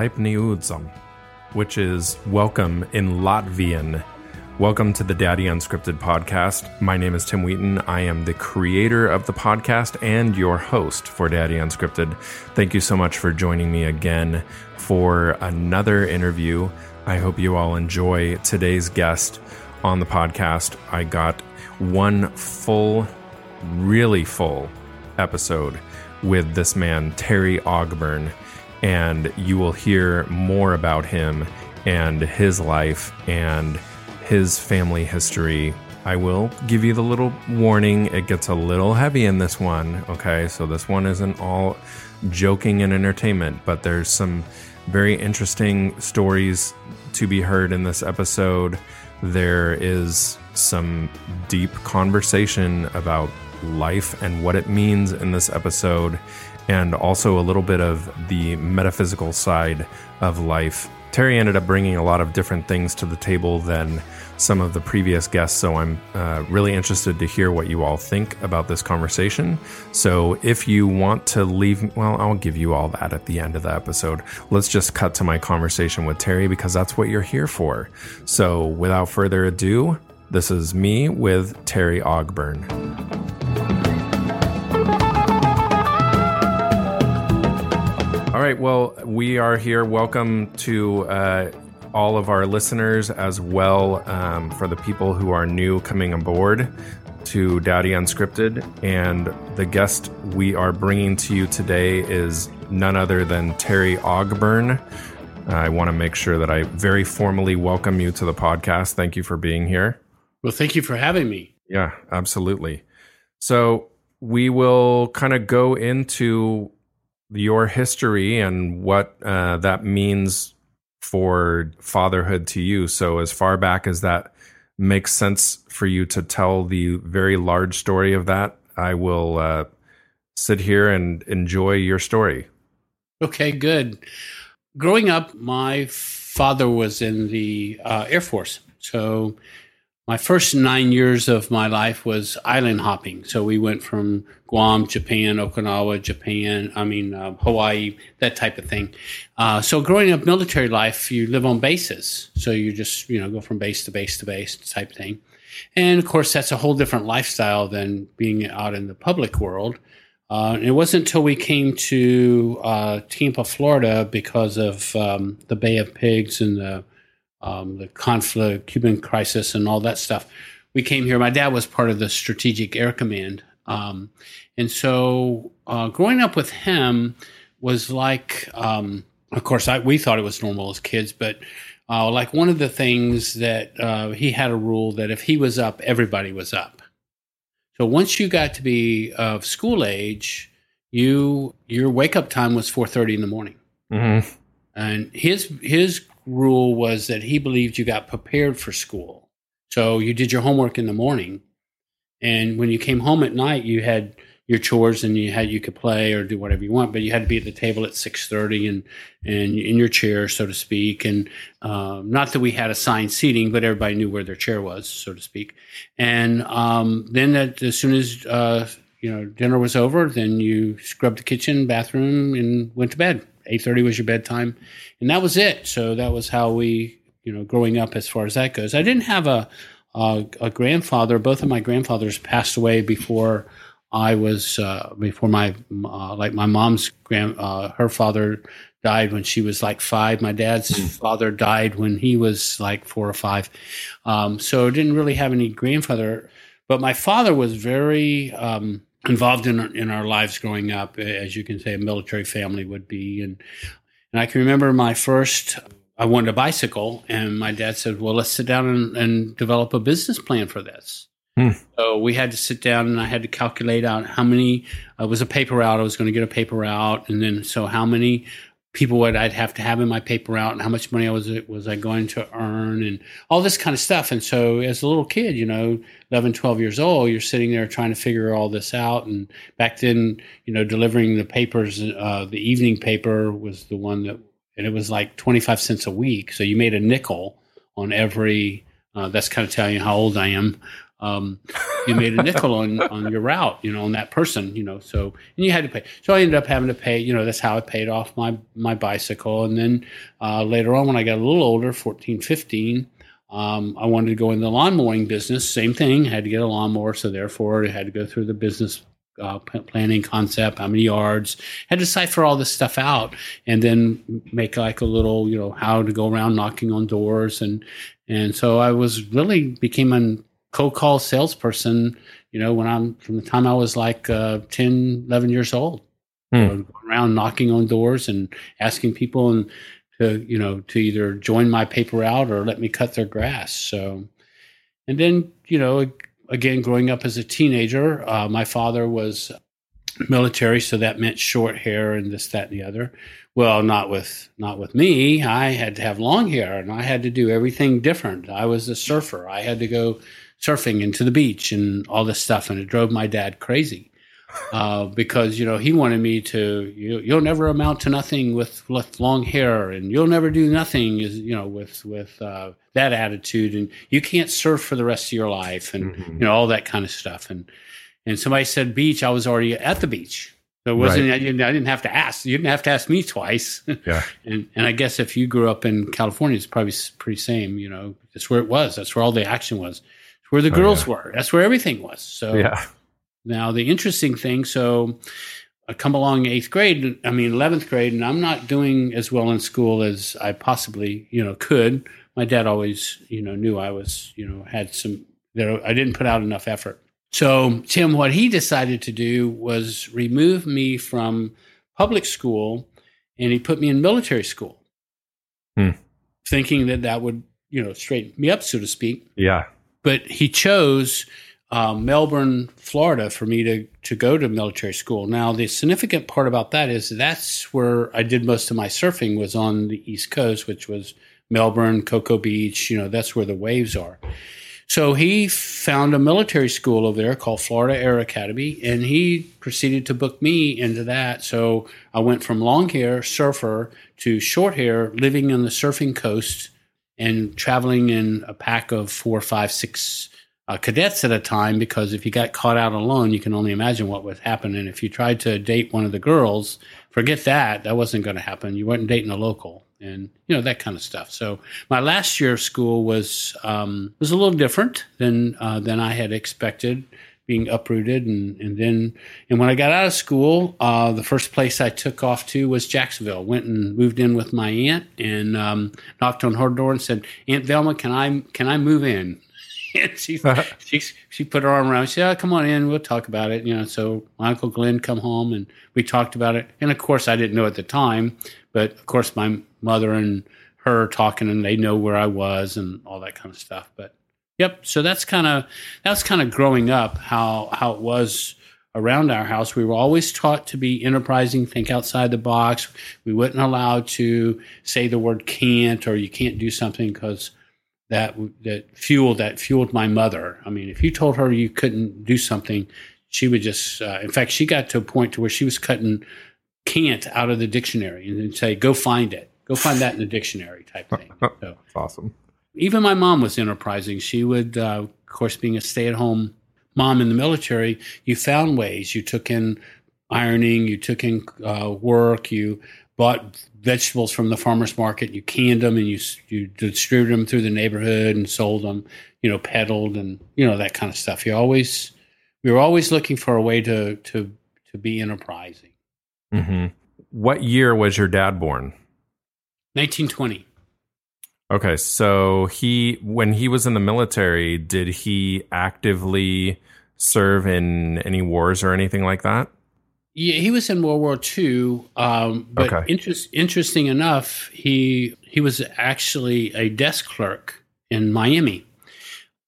Leibniudzum, which is welcome in Latvian. Welcome to the Daddy Unscripted podcast. My name is Tim Wheaton. I am the creator of the podcast and your host for Daddy Unscripted. Thank you so much for joining me again for another interview. I hope you all enjoy today's guest on the podcast. I got one full, really full episode with this man, Terry Ogburn, and you will hear more about him and his life and his family history. I will give you the little warning. It gets a little heavy in this one. Okay, so this one isn't all joking and entertainment, but there's some very interesting stories to be heard in this episode. There is some deep conversation about life and what it means in this episode, and also a little bit of the metaphysical side of life. Terry ended up bringing a lot of different things to the table than some of the previous guests, so I'm really interested to hear what you all think about this conversation. So if you want to leave, well, I'll give you all that at the end of the episode. Let's just cut to my conversation with Terry because that's what you're here for. So without further ado, this is me with Terry Ogburn. All right, well, we are here. Welcome to all of our listeners as well, for the people who are new coming aboard to Daddy Unscripted. And the guest we are bringing to you today is none other than Terry Ogburn. I want to make sure that I very formally welcome you to the podcast. Thank you for being here. Well, thank you for having me. Yeah, absolutely. So we will kind of go into your history and what that means for fatherhood to you. So as far back as that makes sense for you to tell the very large story of that, I will sit here and enjoy your story. Okay, good. Growing up, my father was in the Air Force. So my first 9 years of my life was island hopping. So we went from Guam, Japan, Okinawa, Hawaii, that type of thing. So growing up military life, you live on bases. So you just, go from base to base to base type thing. And of course, that's a whole different lifestyle than being out in the public world. And it wasn't until we came to Tampa, Florida, because of the Bay of Pigs and the conflict, Cuban crisis, and all that stuff. We came here. My dad was part of the Strategic Air Command. And so growing up with him was like, of course, we thought it was normal as kids, but like one of the things that he had a rule that if he was up, everybody was up. So once you got to be of school age, your wake-up time was 4:30 in the morning. Mm-hmm. And his rule was that he believed you got prepared for school. So you did your homework in the morning, and when you came home at night, you had your chores and you could play or do whatever you want, but you had to be at the table at 6:30 and in your chair, so to speak. And not that we had assigned seating, but everybody knew where their chair was, so to speak. And then as soon as dinner was over, then you scrubbed the kitchen, bathroom, and went to bed. 8:30 was your bedtime, and that was it. So that was how we, growing up as far as that goes. I didn't have a grandfather. Both of my grandfathers passed away before I was before my my mom's her father died when she was like 5. My dad's father died when he was like 4 or 5. So I didn't really have any grandfather, but my father was very involved in our lives growing up, as you can say, a military family would be. And I can remember I wanted a bicycle, and my dad said, well, let's sit down and develop a business plan for this. So we had to sit down, and I had to calculate out how many, it was a paper route, I was going to get a paper route, and then so how many people would I'd have to have in my paper route, and how much money was I going to earn, and all this kind of stuff. And so as a little kid, 11, 12 years old, you're sitting there trying to figure all this out. And back then, delivering the papers, the evening paper was the one that, and it was like 25 cents a week. So you made a nickel on every, that's kind of telling you how old I am. You made a nickel on your route, you know, on that person, you know, so, and you had to pay. So I ended up having to pay, you know, that's how I paid off my bicycle. And then later on, when I got a little older, 14, 15, I wanted to go in the lawn mowing business. Same thing, had to get a lawnmower. So therefore, I had to go through the business planning concept, how many yards, had to cipher all this stuff out and then make like a little, you know, how to go around knocking on doors. And so I was became a cold call salesperson, you know, from the time I was like 10, 11 years old. I would go around knocking on doors and asking people to either join my paper route or let me cut their grass. So, and then, you know, again, growing up as a teenager, my father was military, so that meant short hair and this, that, and the other. Well, not with me. I had to have long hair, and I had to do everything different. I was a surfer. I had to go surfing and to the beach and all this stuff, and it drove my dad crazy because, you know, he wanted me to, you'll never amount to nothing with long hair, and you'll never do nothing, you know, with that attitude, and you can't surf for the rest of your life, and mm-hmm. you know, all that kind of stuff. And somebody said beach, I was already at the beach. So it wasn't, right. I didn't have to ask. You didn't have to ask me twice. Yeah. And I guess if you grew up in California, it's probably pretty same, you know, that's where it was. That's where all the action was. It's where the girls were. That's where everything was. So yeah. Now the interesting thing, so I come along 11th grade, and I'm not doing as well in school as I possibly, you know, could. My dad always, you know, knew I was, you know, I didn't put out enough effort. So, Tim, what he decided to do was remove me from public school, and he put me in military school, thinking that would, you know, straighten me up, so to speak. Yeah. But he chose Melbourne, Florida, for me to go to military school. Now, the significant part about that is that's where I did most of my surfing, was on the East Coast, which was Melbourne, Cocoa Beach, you know, that's where the waves are. So he found a military school over there called Florida Air Academy, and he proceeded to book me into that. So I went from long hair, surfer, to short hair, living on the surfing coast and traveling in a pack of 4, 5, 6 cadets at a time, because if you got caught out alone, you can only imagine what would happen. And if you tried to date one of the girls, forget that. That wasn't going to happen. You weren't dating a local. And, you know, that kind of stuff. So my last year of school was a little different than I had expected, being uprooted. And when I got out of school, the first place I took off to was Jacksonville. Went and moved in with my aunt, and knocked on her door and said, "Aunt Velma, can I move in?" And she put her arm around me. She said, "Oh, come on in. We'll talk about it." You know, so my Uncle Glenn come home, and we talked about it. And, of course, I didn't know at the time. But, of course, my mother and her talking, and they know where I was and all that kind of stuff. But, yep, so that's kind of growing up, how it was around our house. We were always taught to be enterprising, think outside the box. We weren't allowed to say the word can't or you can't do something, because that fueled my mother. I mean, if you told her you couldn't do something, she would just – in fact, she got to a point to where she was cutting – can't out of the dictionary and say, go find that in the dictionary type thing. So, that's awesome. Even my mom was enterprising. She would, of course, being a stay-at-home mom in the military, you found ways. You took in ironing, you took in work, you bought vegetables from the farmer's market, you canned them, and you distributed them through the neighborhood and sold them, you know, peddled, and, you know, that kind of stuff. We were always looking for a way to be enterprising. Mm-hmm. What year was your dad born? 1920. Okay, so when he was in the military, did he actively serve in any wars or anything like that? Yeah, he was in World War II, but okay. Interesting enough, he was actually a desk clerk in Miami.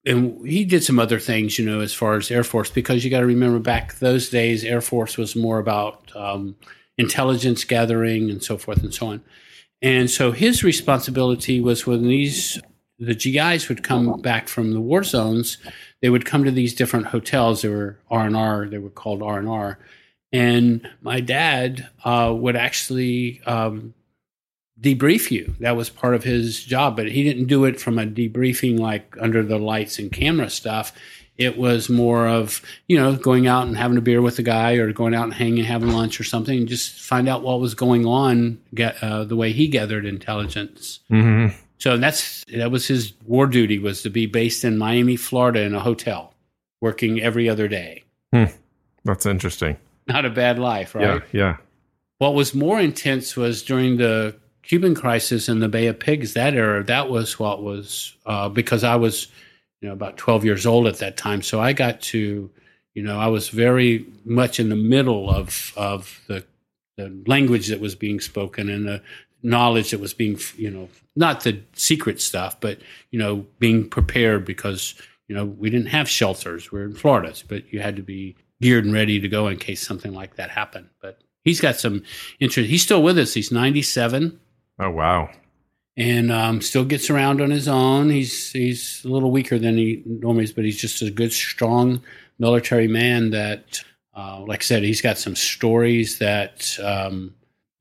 And he did some other things, you know, as far as Air Force, because you got to remember back those days, Air Force was more about intelligence gathering and so forth and so on. And so his responsibility was when the GIs would come back from the war zones, they would come to these different hotels. They were R&R. They were called R&R. And my dad would actually debrief you. That was part of his job, but he didn't do it from a debriefing like under the lights and camera stuff. It was more of, you know, going out and having a beer with a guy or going out and hanging, having lunch or something, and just find out what was going on, the way he gathered intelligence. Mm-hmm. So that was his war duty, was to be based in Miami, Florida in a hotel, working every other day. Hmm. That's interesting. Not a bad life, right? Yeah. What was more intense was during the Cuban crisis in the Bay of Pigs, that era, that was what was, because I was, you know, about 12 years old at that time. So I got to, you know, I was very much in the middle of the language that was being spoken and the knowledge that was being, you know, not the secret stuff, but, you know, being prepared because, you know, we didn't have shelters. We're in Florida, but you had to be geared and ready to go in case something like that happened. But he's got some interest. He's still with us. He's 97. Oh, wow. And still gets around on his own. He's a little weaker than he normally is, but he's just a good, strong military man that, like I said, he's got some stories that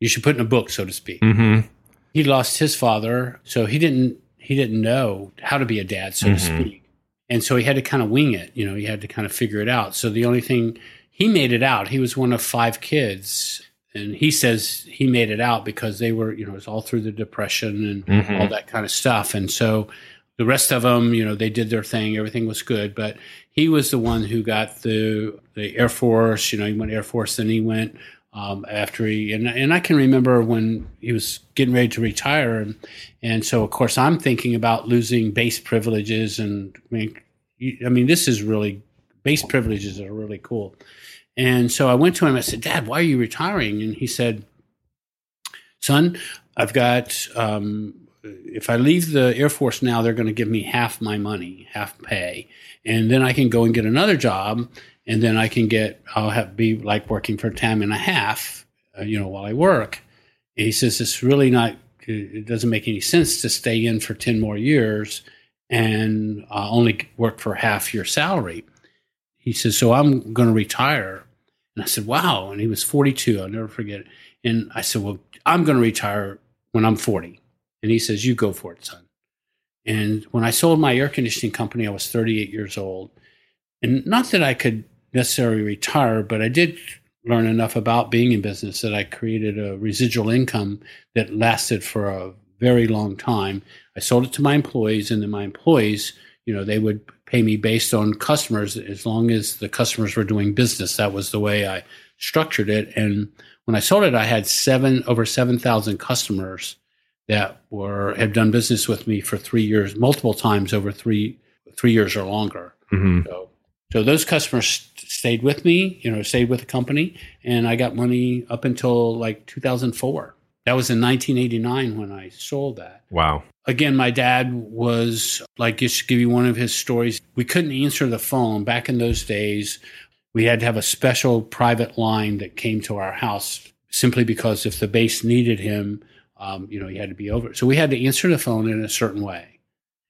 you should put in a book, so to speak. Mm-hmm. He lost his father, so he didn't know how to be a dad, so mm-hmm. to speak. And so he had to kind of wing it. You know, he had to kind of figure it out. So the only thing, he made it out. He was one of 5 kids. And he says he made it out because they were, you know, it was all through the Depression and mm-hmm. all that kind of stuff. And so the rest of them, you know, they did their thing. Everything was good. But he was the one who got the Air Force. You know, he went Air Force, then he went after he – and I can remember when he was getting ready to retire. And so, of course, I'm thinking about losing base privileges. And, I mean this is really – base privileges are really cool. And so I went to him. I said, "Dad, why are you retiring?" And he said, "Son, I've got if I leave the Air Force now, they're going to give me half my money, half pay, and then I can go and get another job, and then I can I'll be like working for a time and a half, you know, while I work." And he says, "It's really not. It doesn't make any sense to stay in for 10 more years and only work for half your salary." He says, "So I'm going to retire." And I said, "Wow." And he was 42. I'll never forget it. And I said, "Well, I'm going to retire when I'm 40. And he says, "You go for it, son." And when I sold my air conditioning company, I was 38 years old. And not that I could necessarily retire, but I did learn enough about being in business that I created a residual income that lasted for a very long time. I sold it to my employees, and then my employees, you know, they would pay me based on customers as long as the customers were doing business. That was the way I structured it. And when I sold it, I had over 7,000 customers that had done business with me for 3 years, multiple times over three years or longer. Mm-hmm. So those customers stayed with me, you know, stayed with the company, and I got money up until like 2004. That was in 1989 when I sold that. Wow. Again, my dad was, like, just to give you one of his stories, we couldn't answer the phone. Back in those days, we had to have a special private line that came to our house simply because if the base needed him, you know, he had to be over. So we had to answer the phone in a certain way.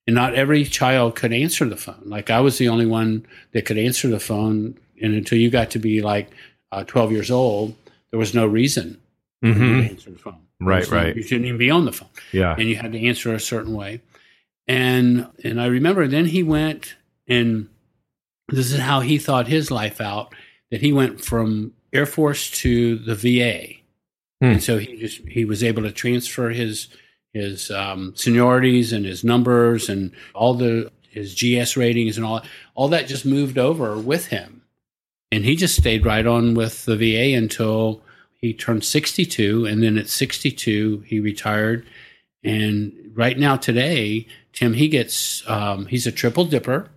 And not every child could answer the phone. Like, I was the only one that could answer the phone. And until you got to be, like, 12 years old, there was no reason. Mm-hmm. To answer the phone. Right, so right. You shouldn't even be on the phone. Yeah. And you had to answer a certain way. And I remember then he went, and this is how he thought his life out, that he went from Air Force to the VA. Hmm. And so he was able to transfer his seniorities and his numbers and all his GS ratings and all that just moved over with him. And he just stayed right on with the VA until he turned 62, and then at 62, he retired. And right now today, Tim, he gets, he's a triple dipper,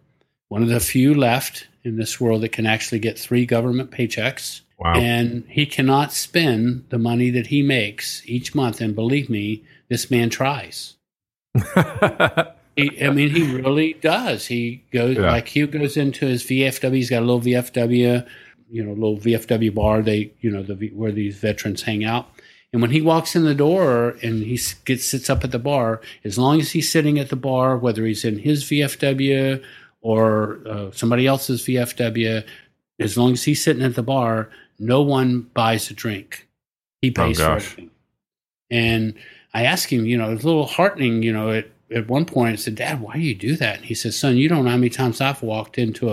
one of the few left in this world that can actually get 3 government paychecks. Wow. And he cannot spend the money that he makes each month. And believe me, this man tries. He really does. He goes, like, he goes into his VFW. He's got a little VFW. You know, little VFW bar, where these veterans hang out. And when he walks in the door and he sits up at the bar, as long as he's sitting at the bar, whether he's in his VFW or somebody else's VFW, as long as he's sitting at the bar, no one buys a drink. He pays for everything. And I asked him, you know, it was a little heartening, you know, at at one point I said, Dad, why do you do that? And he says, son, you don't know how many times I've walked into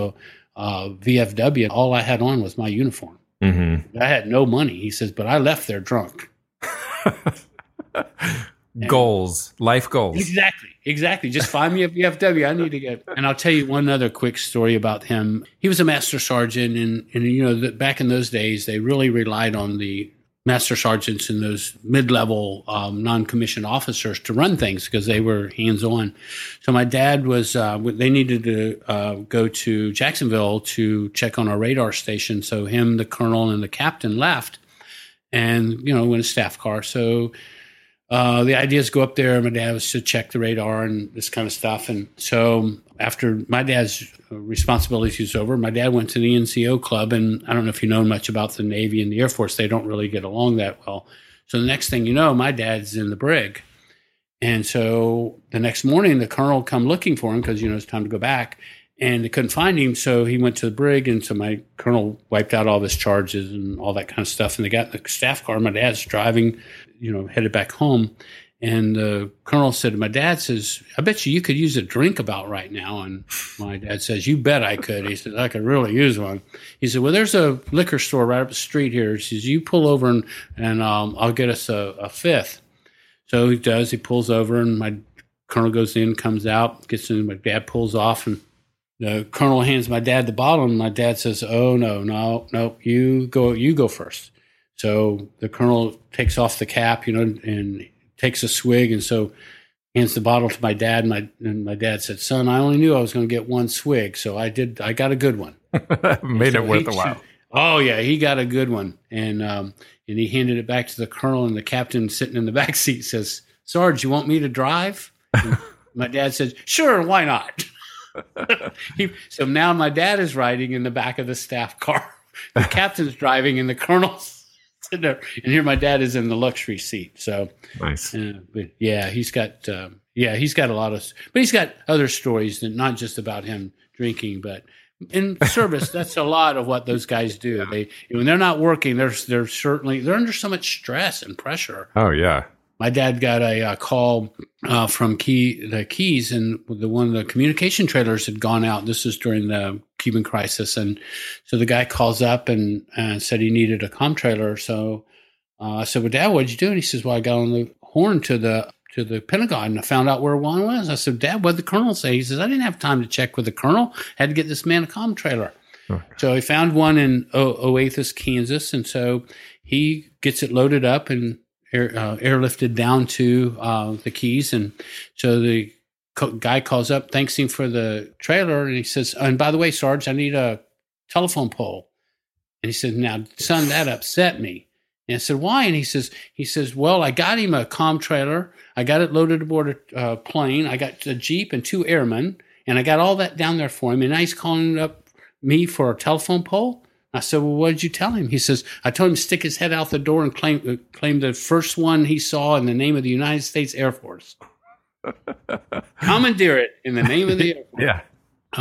a VFW. All I had on was my uniform. Mm-hmm. I had no money. He says, but I left there drunk. Goals, life goals. Exactly. Just find me a VFW. I need to get. And I'll tell you one other quick story about him. He was a master sergeant, and you know, back in those days, they really relied on the master sergeants and those mid-level non-commissioned officers to run things because they were hands-on. So my dad was, they needed to go to Jacksonville to check on a radar station. So him, the colonel, and the captain left, and, you know, in a staff car. So the idea is go up there. My dad was to check the radar and this kind of stuff. And so after my dad's responsibilities was over, my dad went to the NCO club. And I don't know if you know much about the Navy and the Air Force. They don't really get along that well. So the next thing you know, my dad's in the brig. And so the next morning, the colonel come looking for him because, you know, it's time to go back. And they couldn't find him, so he went to the brig, and so my colonel wiped out all of his charges and all that kind of stuff. And they got in the staff car. My dad's driving, you know, headed back home. And the colonel said to my dad, says, I bet you could use a drink about right now. And my dad says, you bet I could. He said, I could really use one. He said, well, there's a liquor store right up the street here. He says, you pull over, and I'll get us a fifth. So he does. He pulls over, and my colonel goes in, comes out, gets in. My dad pulls off, and the colonel hands my dad the bottle, and my dad says, oh, no, you go first. So the colonel takes off the cap, you know, and takes a swig, and so hands the bottle to my dad, and my dad said, son, I only knew I was going to get one swig, so I got a good one. Made it worth a while. Oh, yeah, he got a good one. And he handed it back to the colonel, and the captain sitting in the back seat says, Sarge, you want me to drive? And my dad says, sure, why not? So now my dad is riding in the back of the staff car. The captain's driving, and the colonel's sitting there. And here my dad is in the luxury seat. So nice. He's got a lot of, but he's got other stories that not just about him drinking, but in service. That's a lot of what those guys do. Yeah. They, when they're not working, they're under so much stress and pressure. Oh yeah. My dad got a call from the Keys, and one of the communication trailers had gone out. This is during the Cuban crisis. And so the guy calls up and said he needed a comm trailer. So I said, well, Dad, what'd you do? And he says, well, I got on the horn to the Pentagon, and I found out where one was. I said, Dad, what'd the colonel say? He says, I didn't have time to check with the colonel. I had to get this man a comm trailer. Oh. So he found one in Oasis, Kansas. And so he gets it loaded up and airlifted down to the Keys. And so the guy calls up, thanks him for the trailer, and he says, and by the way, Sarge, I need a telephone pole. And he says, now, son, that upset me. And I said, why? And he says, well, I got him a comm trailer. I got it loaded aboard a plane. I got a Jeep and two airmen, and I got all that down there for him. And now he's calling up me for a telephone pole? I said, well, what did you tell him? He says, I told him to stick his head out the door and claim the first one he saw in the name of the United States Air Force. Commandeer it in the name of the Air Force.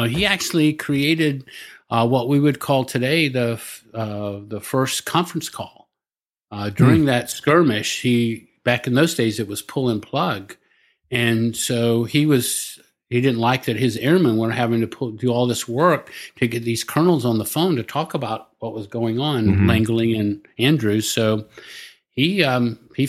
Yeah. He actually created what we would call today the first conference call. During that skirmish, back in those days, it was pull and plug. And so he didn't like that his airmen were having to do all this work to get these colonels on the phone to talk about what was going on, Langley and Andrews. So he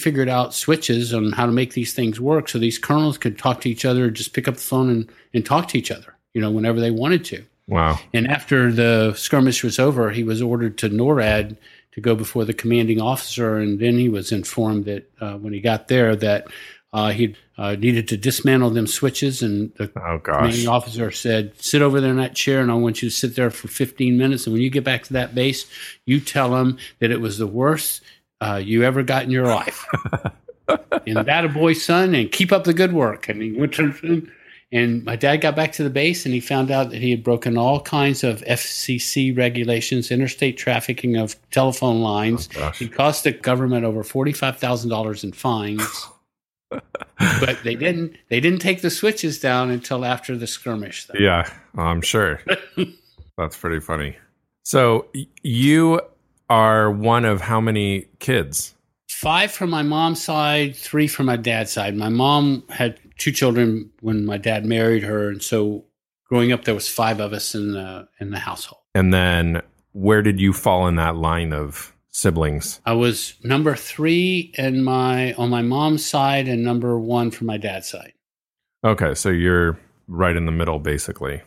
figured out switches on how to make these things work so these colonels could talk to each other, just pick up the phone and talk to each other, you know, whenever they wanted to. Wow. And after the skirmish was over, he was ordered to NORAD to go before the commanding officer, and then he was informed that when he got there that he needed to dismantle them switches, and the commanding officer said, sit over there in that chair, and I want you to sit there for 15 minutes, and when you get back to that base, you tell them that it was the worst you ever got in your life. And that a boy, son, and keep up the good work. And he went to, and my dad got back to the base, and he found out that he had broken all kinds of FCC regulations, interstate trafficking of telephone lines. He cost the government over $45,000 in fines. But they didn't take the switches down until after the skirmish, though. Yeah, I'm sure. That's pretty funny. So you are one of how many kids? 5 from my mom's side, 3 from my dad's side. My mom had two children when my dad married her. And so growing up, there was five of us in the household. And then where did you fall in that line of siblings? I was number three on my mom's side and number one from my dad's side. Okay, so you're right in the middle, basically.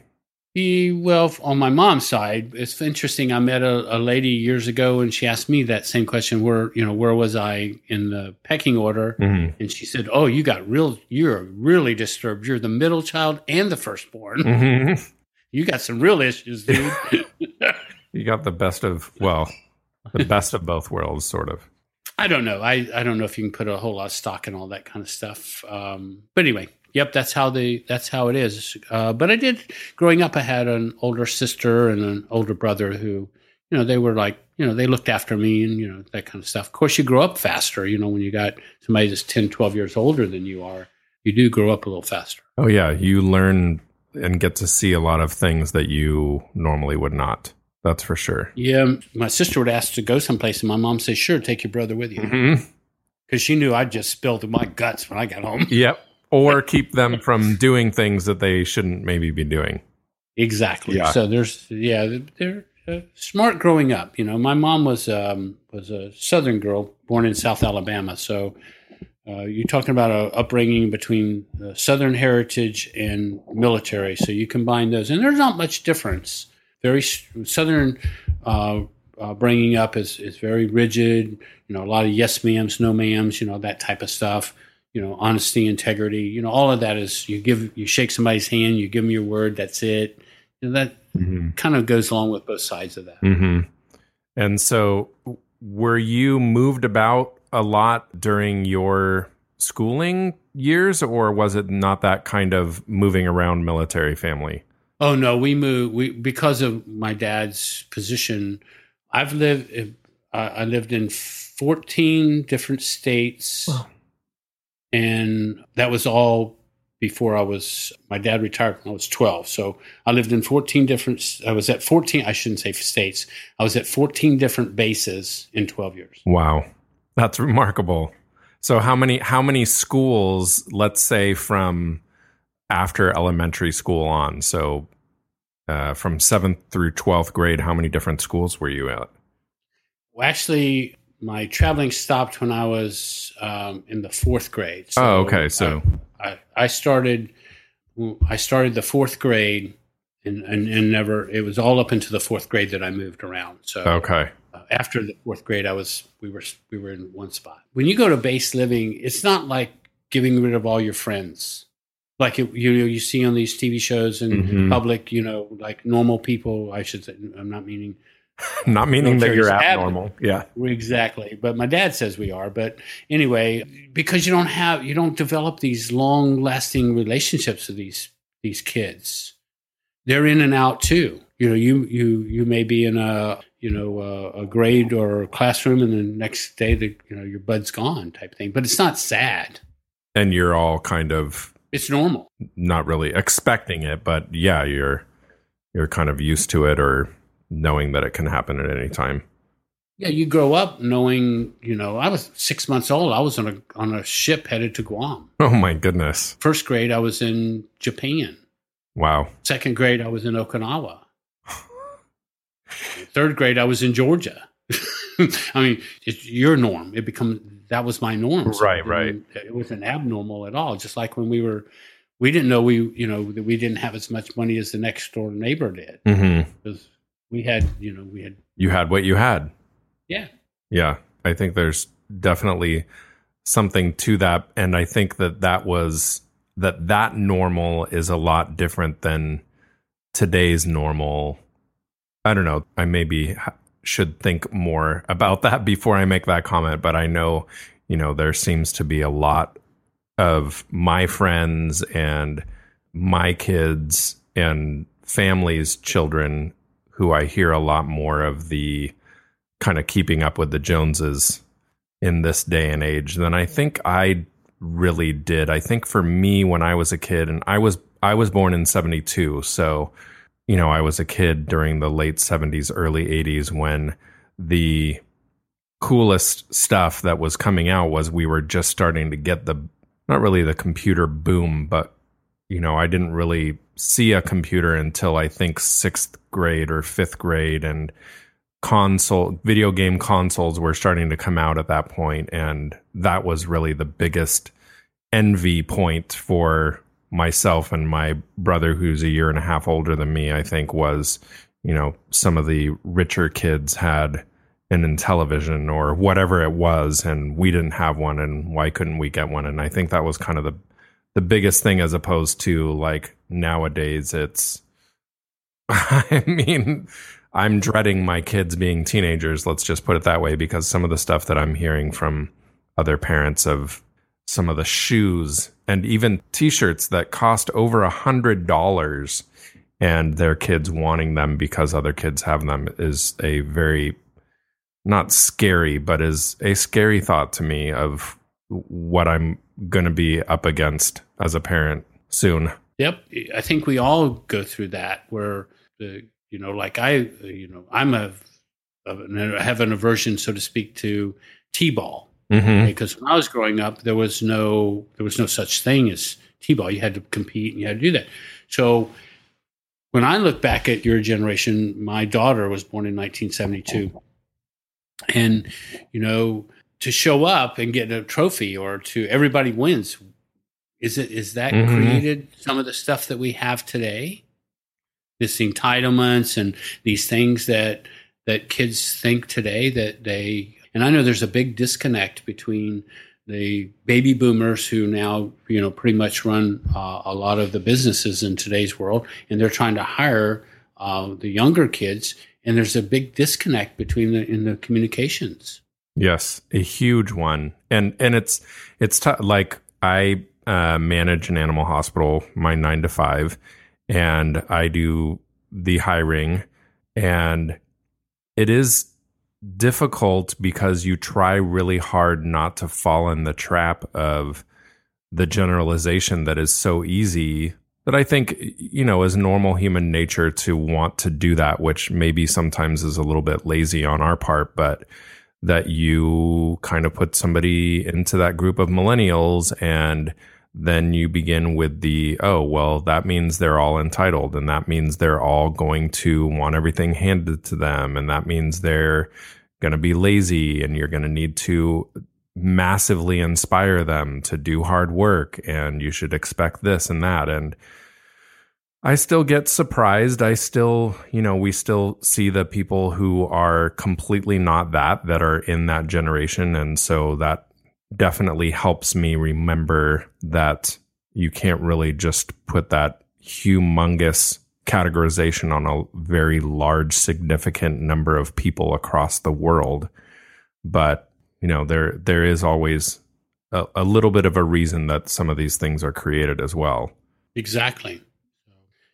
Well, on my mom's side, it's interesting. I met a lady years ago, and she asked me that same question: where was I in the pecking order? Mm-hmm. And she said, "Oh, you're really disturbed. You're the middle child and the firstborn. Mm-hmm. You got some real issues, dude." You got the best of both worlds, sort of. I don't know. I don't know if you can put a whole lot of stock in all that kind of stuff. But anyway. Yep, that's how it is. But I did growing up. I had an older sister and an older brother who, they were like, they looked after me and that kind of stuff. Of course, you grow up faster. When you got somebody that's 10, 12 years older than you are, you do grow up a little faster. Oh yeah, you learn and get to see a lot of things that you normally would not. That's for sure. Yeah, my sister would ask to go someplace, and my mom says, "Sure, take your brother with you," because mm-hmm. she knew I'd just spilled my guts when I got home. Yep. Or keep them from doing things that they shouldn't maybe be doing. Exactly. Yeah. So they're smart growing up. My mom was a Southern girl born in South Alabama. So you're talking about an upbringing between Southern heritage and military. So you combine those, and there's not much difference. Very Southern bringing up is very rigid. A lot of yes ma'ams, no ma'ams. That type of stuff. Honesty, integrity, all of that is you shake somebody's hand, you give them your word, that's it. That mm-hmm. kind of goes along with both sides of that. Mm-hmm. And so were you moved about a lot during your schooling years, or was it not that kind of moving around military family? Oh, no, we moved because of my dad's position. I lived in 14 different states. Wow. And that was all before my dad retired when I was 12. So I lived in 14 different states. I was at 14 different bases in 12 years. Wow. That's remarkable. So how many schools, let's say from after elementary school on, so from 7th through 12th grade, how many different schools were you at? Well, actually, my traveling stopped when I was in the fourth grade. So So I started the fourth grade and never. It was all up into the fourth grade that I moved around. So okay. After the fourth grade, we were in one spot. When you go to base living, it's not like getting rid of all your friends, like you see on these TV shows and mm-hmm. public. Like normal people. I should say. I'm not meaning. Not meaning that you're abnormal. Yeah. Exactly. But my dad says we are. But anyway, because you don't develop these long lasting relationships with these kids. They're in and out too. You may be in a grade or a classroom, and the next day your bud's gone type thing. But it's not sad. And you're all kind of it's normal. Not really expecting it, but yeah, you're kind of used to it, or knowing that it can happen at any time. Yeah, you grow up knowing, I was 6 months old. I was on a ship headed to Guam. Oh, my goodness. First grade, I was in Japan. Wow. Second grade, I was in Okinawa. Third grade, I was in Georgia. I mean, it's your norm. That was my norm. So right. It wasn't abnormal at all. Just like when we didn't know that we didn't have as much money as the next door neighbor did. Mm-hmm. You had what you had. Yeah. Yeah. I think there's definitely something to that. And I think that normal is a lot different than today's normal. I don't know. I maybe should think more about that before I make that comment. But I know, there seems to be a lot of my friends and my kids and families, children who I hear a lot more of the kind of keeping up with the Joneses in this day and age than I think I really did. I think for me, when I was a kid, and I was born in 72. So, I was a kid during the late 70s, early 80s, when the coolest stuff that was coming out was we were just starting to get the not really the computer boom, but, you know, I didn't really see a computer until I think 6th grade or 5th grade, and video game consoles were starting to come out at that point, and that was really the biggest envy point for myself and my brother, who's a year and a half older than me, I think, was, you know, some of the richer kids had an Intellivision or whatever it was, and we didn't have one, and why couldn't we get one? And I think that was kind of the biggest thing, as opposed to, like, nowadays it's, I mean, I'm dreading my kids being teenagers, let's just put it that way, because some of the stuff that I'm hearing from other parents of some of the shoes and even T-shirts that cost over $100 and their kids wanting them because other kids have them is a very, not scary, but is a scary thought to me of what I'm going to be up against as a parent soon. Yep. I think we all go through that where, you know, like I have an aversion, so to speak, to T-ball. Mm-hmm. Because when I was growing up, there was no such thing as T-ball. You had to compete and you had to do that. So when I look back at your generation, my daughter was born in 1972. And, you know, to show up and get a trophy or to everybody wins, is that mm-hmm. created some of the stuff that we have today? This entitlements and these things that kids think today that they... And I know there's a big disconnect between the baby boomers who now, you know, pretty much run a lot of the businesses in today's world, and they're trying to hire the younger kids. And there's a big disconnect between in the communications. Yes, a huge one. And it's tough. Like I manage an animal hospital, my 9 to 5, and I do the hiring, and it is difficult because you try really hard not to fall in the trap of the generalization that is so easy, that I think, you know, is normal human nature to want to do that, which maybe sometimes is a little bit lazy on our part, but that you kind of put somebody into that group of millennials, and then you begin with the, oh, well, that means they're all entitled, and that means they're all going to want everything handed to them, and that means they're going to be lazy, and you're going to need to massively inspire them to do hard work, and you should expect this and that. And I still get surprised. I still, you know, we still see the people who are completely not that are in that generation. And so that definitely helps me remember that you can't really just put that humongous categorization on a very large, significant number of people across the world. But, you know, there is always a little bit of a reason that some of these things are created as well. Exactly.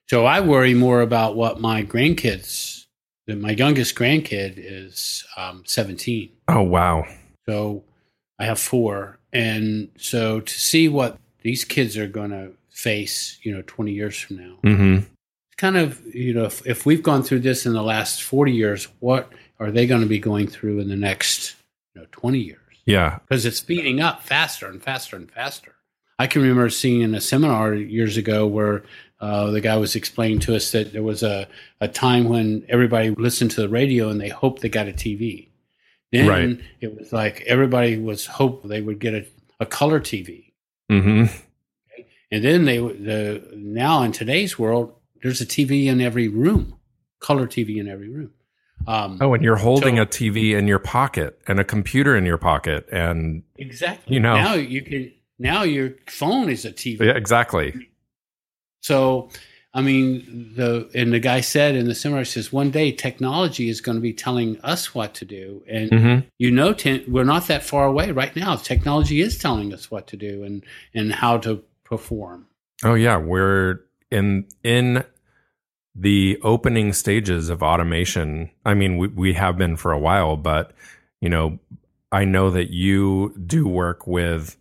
So I worry more about what my grandkids, my youngest grandkid is 17. Oh, wow. So I have 4. And so to see what these kids are going to face, you know, 20 years from now, mm-hmm. it's kind of, you know, if we've gone through this in the last 40 years, what are they going to be going through in the next, you know, 20 years? Yeah. Because it's speeding up faster and faster and faster. I can remember seeing in a seminar years ago where the guy was explaining to us that there was a time when everybody listened to the radio and they hoped they got a TV. Then right. It was like everybody was hoping they would get a color TV. Mm-hmm. Okay? And then now in today's world, there's a TV in every room, color TV in every room. And you're holding a TV in your pocket and a computer in your pocket. And exactly. You know, now your phone is a TV. Yeah, exactly. So, I mean, the guy said in the seminar, he says, one day technology is going to be telling us what to do. And, mm-hmm. you know, we're not that far away right now. Technology is telling us what to do and how to perform. Oh, yeah. We're in the opening stages of automation. I mean, we have been for a while, but, you know, I know that you do work with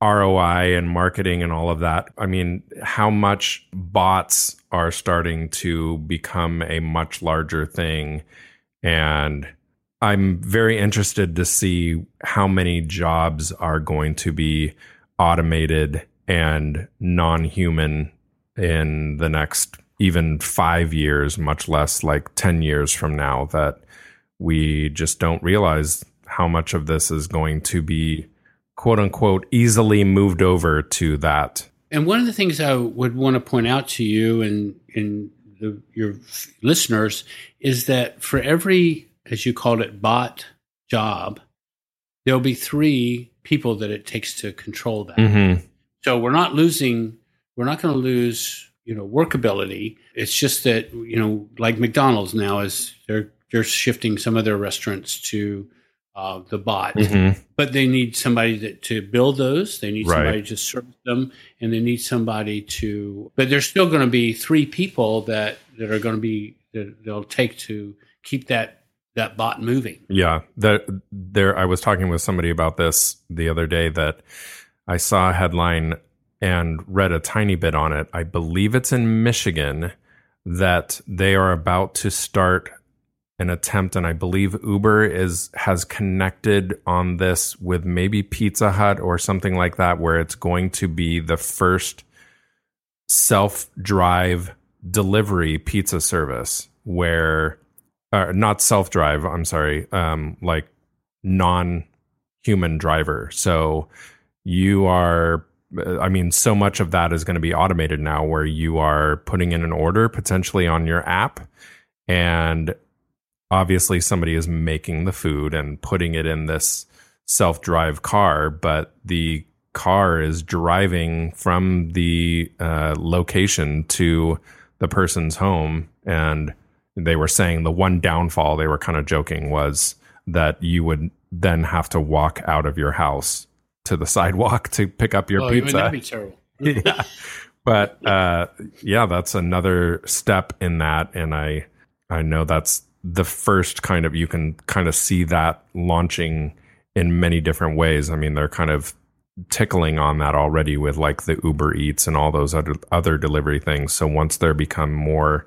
ROI and marketing and all of that. I mean, how much bots are starting to become a much larger thing. And I'm very interested to see how many jobs are going to be automated and non-human in the next even 5 years, much less like 10 years from now, that we just don't realize how much of this is going to be, quote unquote, easily moved over to that. And one of the things I would want to point out to you and your listeners is that for every, as you called it, bot job, there'll be 3 people that it takes to control that. Mm-hmm. So we're not going to lose, workability. It's just that, like McDonald's now is they're shifting some of their restaurants to the bot, mm-hmm. but they need somebody to build those. They need somebody to serve them, and they need somebody to. But there's still going to be 3 people that are going to be that they'll take to keep that bot moving. Yeah, I was talking with somebody about this the other day that I saw a headline and read a tiny bit on it. I believe it's in Michigan that they are about to start an attempt, and I believe Uber has connected on this with maybe Pizza Hut or something like that, where it's going to be the first self-drive delivery pizza service not self-drive, I'm sorry, like non-human driver. So so much of that is going to be automated now, where you are putting in an order potentially on your app, and obviously somebody is making the food and putting it in this self-drive car, but the car is driving from the location to the person's home. And they were saying the one downfall, they were kind of joking, was that you would then have to walk out of your house to the sidewalk to pick up your pizza. That'd be terrible. Yeah. But that's another step in that. And I know that's the first kind of, you can kind of see that launching in many different ways. I mean, they're kind of tickling on that already with like the Uber Eats and all those other delivery things. So once there become more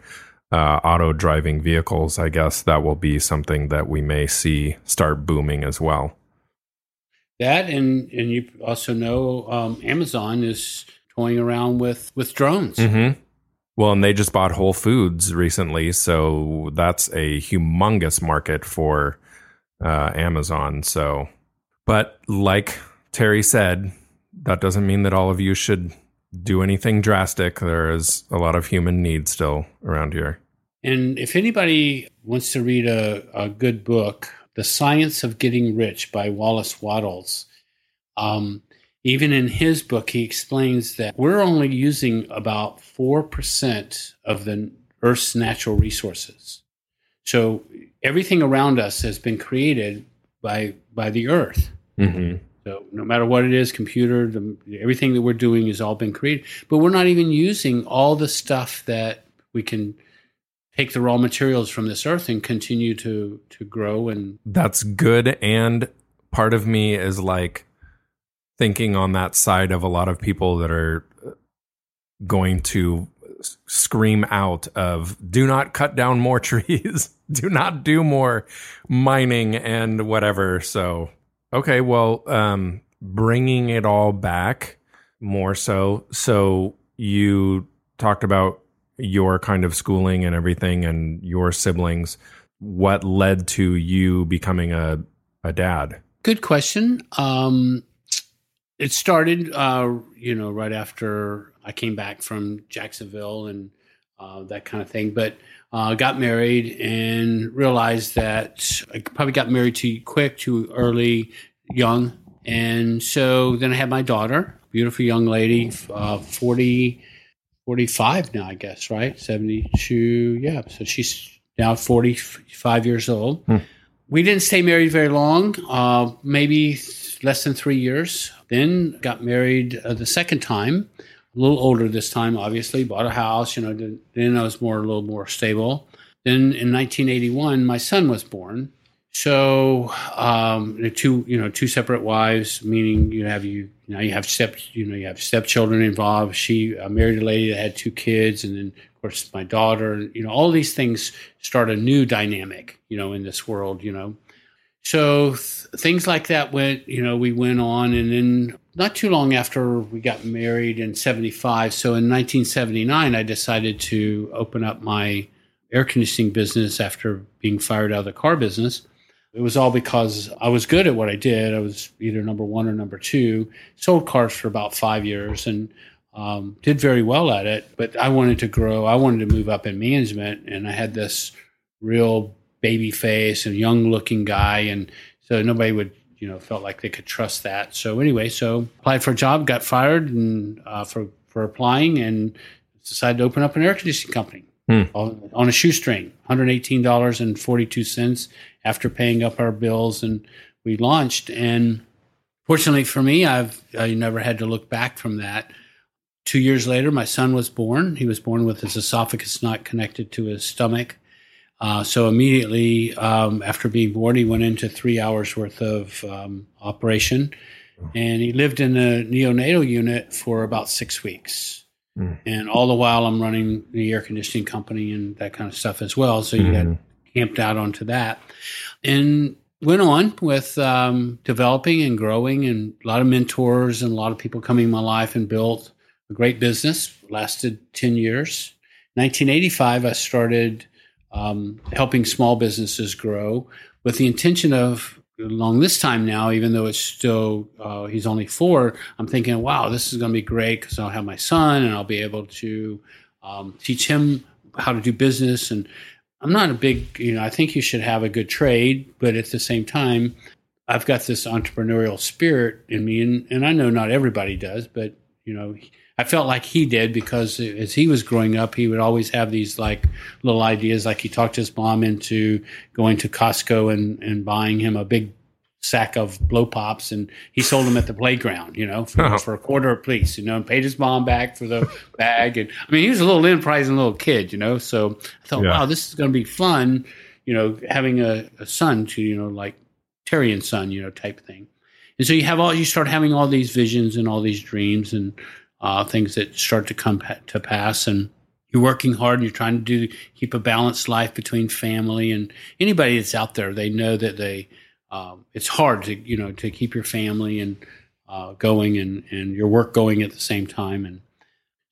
auto driving vehicles, I guess that will be something that we may see start booming as well. That, and you also know Amazon is toying around with drones. Mm-hmm. Well, and they just bought Whole Foods recently, so that's a humongous market for Amazon. So, but like Terry said, that doesn't mean that all of you should do anything drastic. There is a lot of human need still around here. And if anybody wants to read a good book, The Science of Getting Rich by Wallace Wattles, even in his book, he explains that we're only using about 4% of the Earth's natural resources. So everything around us has been created by the Earth. Mm-hmm. So no matter what it is, computer, everything that we're doing has all been created. But we're not even using all the stuff that we can take the raw materials from this Earth and continue to grow. And that's good. And part of me is like, thinking on that side of a lot of people that are going to scream out of, do not cut down more trees, do not do more mining and whatever. So, okay, well, bringing it all back more so. So you talked about your kind of schooling and everything and your siblings. What led to you becoming a dad? Good question. It started, right after I came back from Jacksonville and that kind of thing. But I got married and realized that I probably got married too quick, too early, young. And so then I had my daughter, beautiful young lady, 45 now, I guess, right? 72, yeah. So she's now 45 years old. Hmm. We didn't stay married very long, maybe less than 3 years. Then got married the second time, a little older this time, obviously, bought a house, then I was a little more stable. Then in 1981, my son was born. So two separate wives, meaning you have stepchildren involved. I married a lady that had 2 kids, and then of course my daughter. All these things start a new dynamic, in this world. So things like that went, you know, we went on. And then not too long after we got married in 75, so in 1979, I decided to open up my air conditioning business after being fired out of the car business. It was all because I was good at what I did. I was either number one or number two, sold cars for about 5 years and did very well at it. But I wanted to grow. I wanted to move up in management. And I had this real baby face and young looking guy. And so nobody would, you know, felt like they could trust that. So anyway, so applied for a job, got fired and for applying and decided to open up an air conditioning company. On a shoestring, $118.42 after paying up our bills, and we launched. And fortunately for me, I never had to look back from that. 2 years later, my son was born. He was born with his esophagus not connected to his stomach. So immediately after being born, he went into 3 hours worth of operation, and he lived in a neonatal unit for about 6 weeks. And all the while I'm running the air conditioning company and that kind of stuff as well. So you got camped out onto that and went on with developing and growing and a lot of mentors and a lot of people coming in my life and built a great business. Lasted 10 years. 1985, I started helping small businesses grow with the intention of along this time now, even though it's still, he's only four, I'm thinking, wow, this is going to be great because I'll have my son and I'll be able to teach him how to do business. And I'm not a big, you know, I think you should have a good trade, but at the same time, I've got this entrepreneurial spirit in me. And I know not everybody does, but, you know, I felt like he did because as he was growing up, he would always have these like little ideas. Like he talked his mom into going to Costco and buying him a big sack of blow pops, and he sold them at the playground, you know, for a quarter apiece, you know, and paid his mom back for the bag. And I mean, he was a little enterprising little kid, you know. So I thought, wow, this is going to be fun, you know, having a son to, you know, like Terry and Son, you know, type thing. And so you start having all these visions and all these dreams and things that start to come to pass, and you're working hard and you're trying to keep a balanced life between family. And anybody that's out there, they know that it's hard to, you know, to keep your family and going and your work going at the same time. And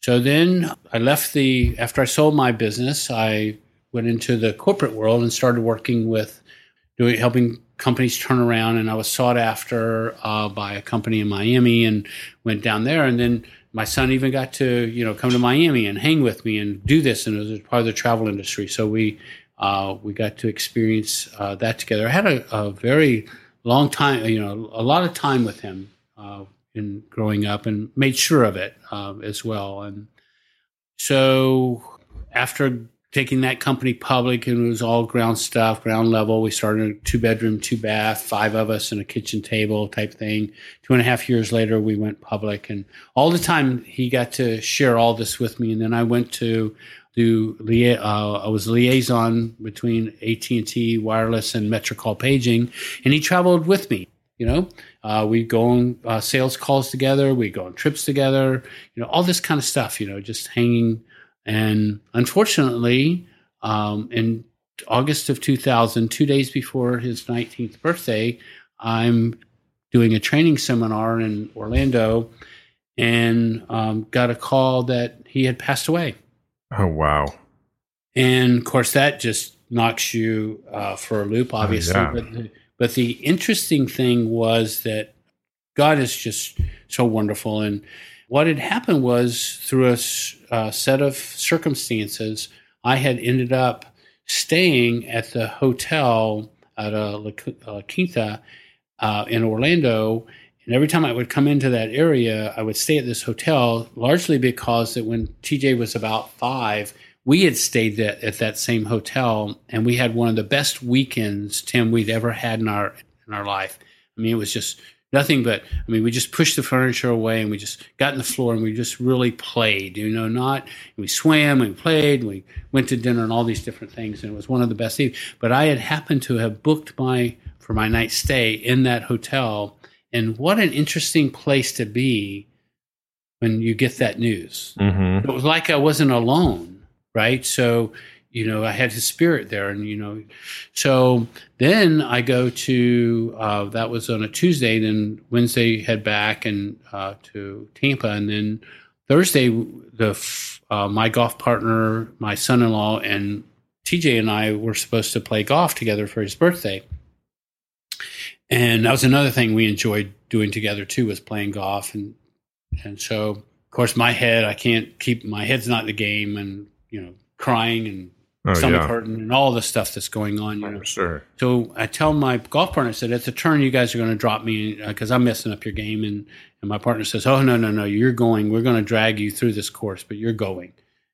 so then I left after I sold my business, I went into the corporate world and started working with helping companies turn around. And I was sought after by a company in Miami and went down there. And then my son even got to, you know, come to Miami and hang with me and do this. And it was part of the travel industry. So we got to experience that together. I had a very long time, you know, a lot of time with him in growing up and made sure of it as well. And so after taking that company public, and it was all ground stuff, ground level. We started a 2-bedroom, 2-bath, 5 of us and a kitchen table type thing. 2.5 years later, we went public. And all the time, he got to share all this with me. And then I went to do I was liaison between AT&T Wireless and MetroCall Paging, and he traveled with me. You know, we'd go on sales calls together. We'd go on trips together. You know, all this kind of stuff, you know, just hanging. And unfortunately, in August of 2000, 2 days before his 19th birthday, I'm doing a training seminar in Orlando and got a call that he had passed away. Oh, wow. And, of course, that just knocks you for a loop, obviously. Oh, yeah. But the interesting thing was that God is just so wonderful. And what had happened was through a set of circumstances, I had ended up staying at the hotel at La Quinta in Orlando. And every time I would come into that area, I would stay at this hotel, largely because that when TJ was about 5, we had stayed at that same hotel, and we had one of the best weekends, Tim, we'd ever had in our life. I mean, it was just nothing but, I mean, we just pushed the furniture away and we just got on the floor and we just really played, you know, we swam and played, and we went to dinner and all these different things. And it was one of the best evenings. But I had happened to have booked for my night stay in that hotel. And what an interesting place to be when you get that news. Mm-hmm. It was like I wasn't alone, right? So you know, I had his spirit there. And, you know, so then I go to, that was on a Tuesday, then Wednesday head back and to Tampa. And then Thursday, my golf partner, my son-in-law, and TJ and I were supposed to play golf together for his birthday. And that was another thing we enjoyed doing together too, was playing golf. And so, of course, my head, I can't keep, my head's not in the game, and, you know, crying and stomach hurting and all the stuff that's going on. You know? Sure. So I tell my golf partner, I said, at the turn, you guys are going to drop me because I'm messing up your game. And my partner says, oh, no, you're going. We're going to drag you through this course, but you're going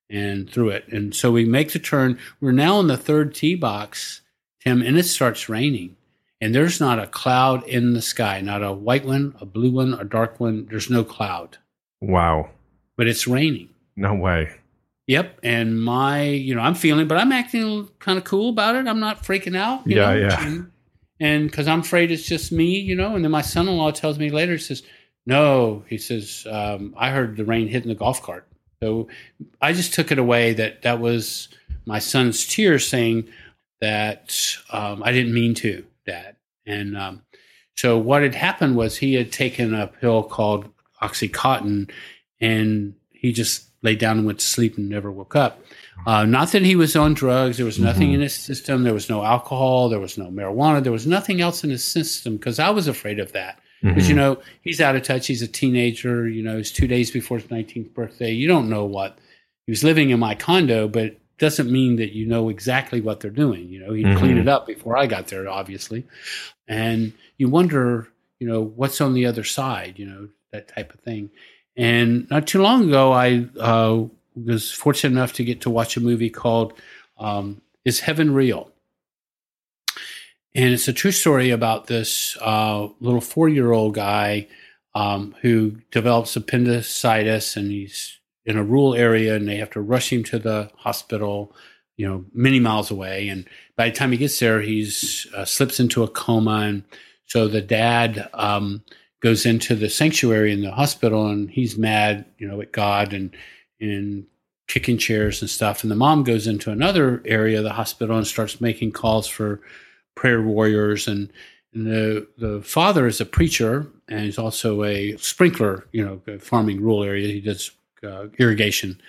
and through it. And so we make the turn. We're now in the third tee box, Tim, and it starts raining. And there's not a cloud in the sky, not a white one, a blue one, a dark one. There's no cloud. Wow. But it's raining. No way. Yep. And I'm feeling, but I'm acting kind of cool about it. I'm not freaking out. Yeah. And because I'm afraid it's just me, you know. And then my son-in-law tells me later, he says, no, he says, I heard the rain hitting the golf cart. So I just took it away that was my son's tears saying that I didn't mean to. That. And so what had happened was he had taken a pill called OxyContin, and he just laid down and went to sleep and never woke up. Not that he was on drugs. There was nothing in his system. There was no alcohol. There was no marijuana. There was nothing else in his system, because I was afraid of that. Because, you know, he's out of touch. He's a teenager. You know, it's 2 days before his 19th birthday. You don't know what. He was living in my condo, but doesn't mean that you know exactly what they're doing. You know, he'd clean it up before I got there, obviously. And you wonder, you know, what's on the other side, you know, that type of thing. And not too long ago, I was fortunate enough to get to watch a movie called Is Heaven Real? And it's a true story about this little 4-year-old guy who develops appendicitis, and he's in a rural area, and they have to rush him to the hospital, you know, many miles away. And by the time he gets there, he's slips into a coma. And so the dad goes into the sanctuary in the hospital, and he's mad, you know, at God and kicking chairs and stuff. And the mom goes into another area of the hospital and starts making calls for prayer warriors. And the father is a preacher, and he's also a sprinkler, you know, farming rural area. He does irrigation.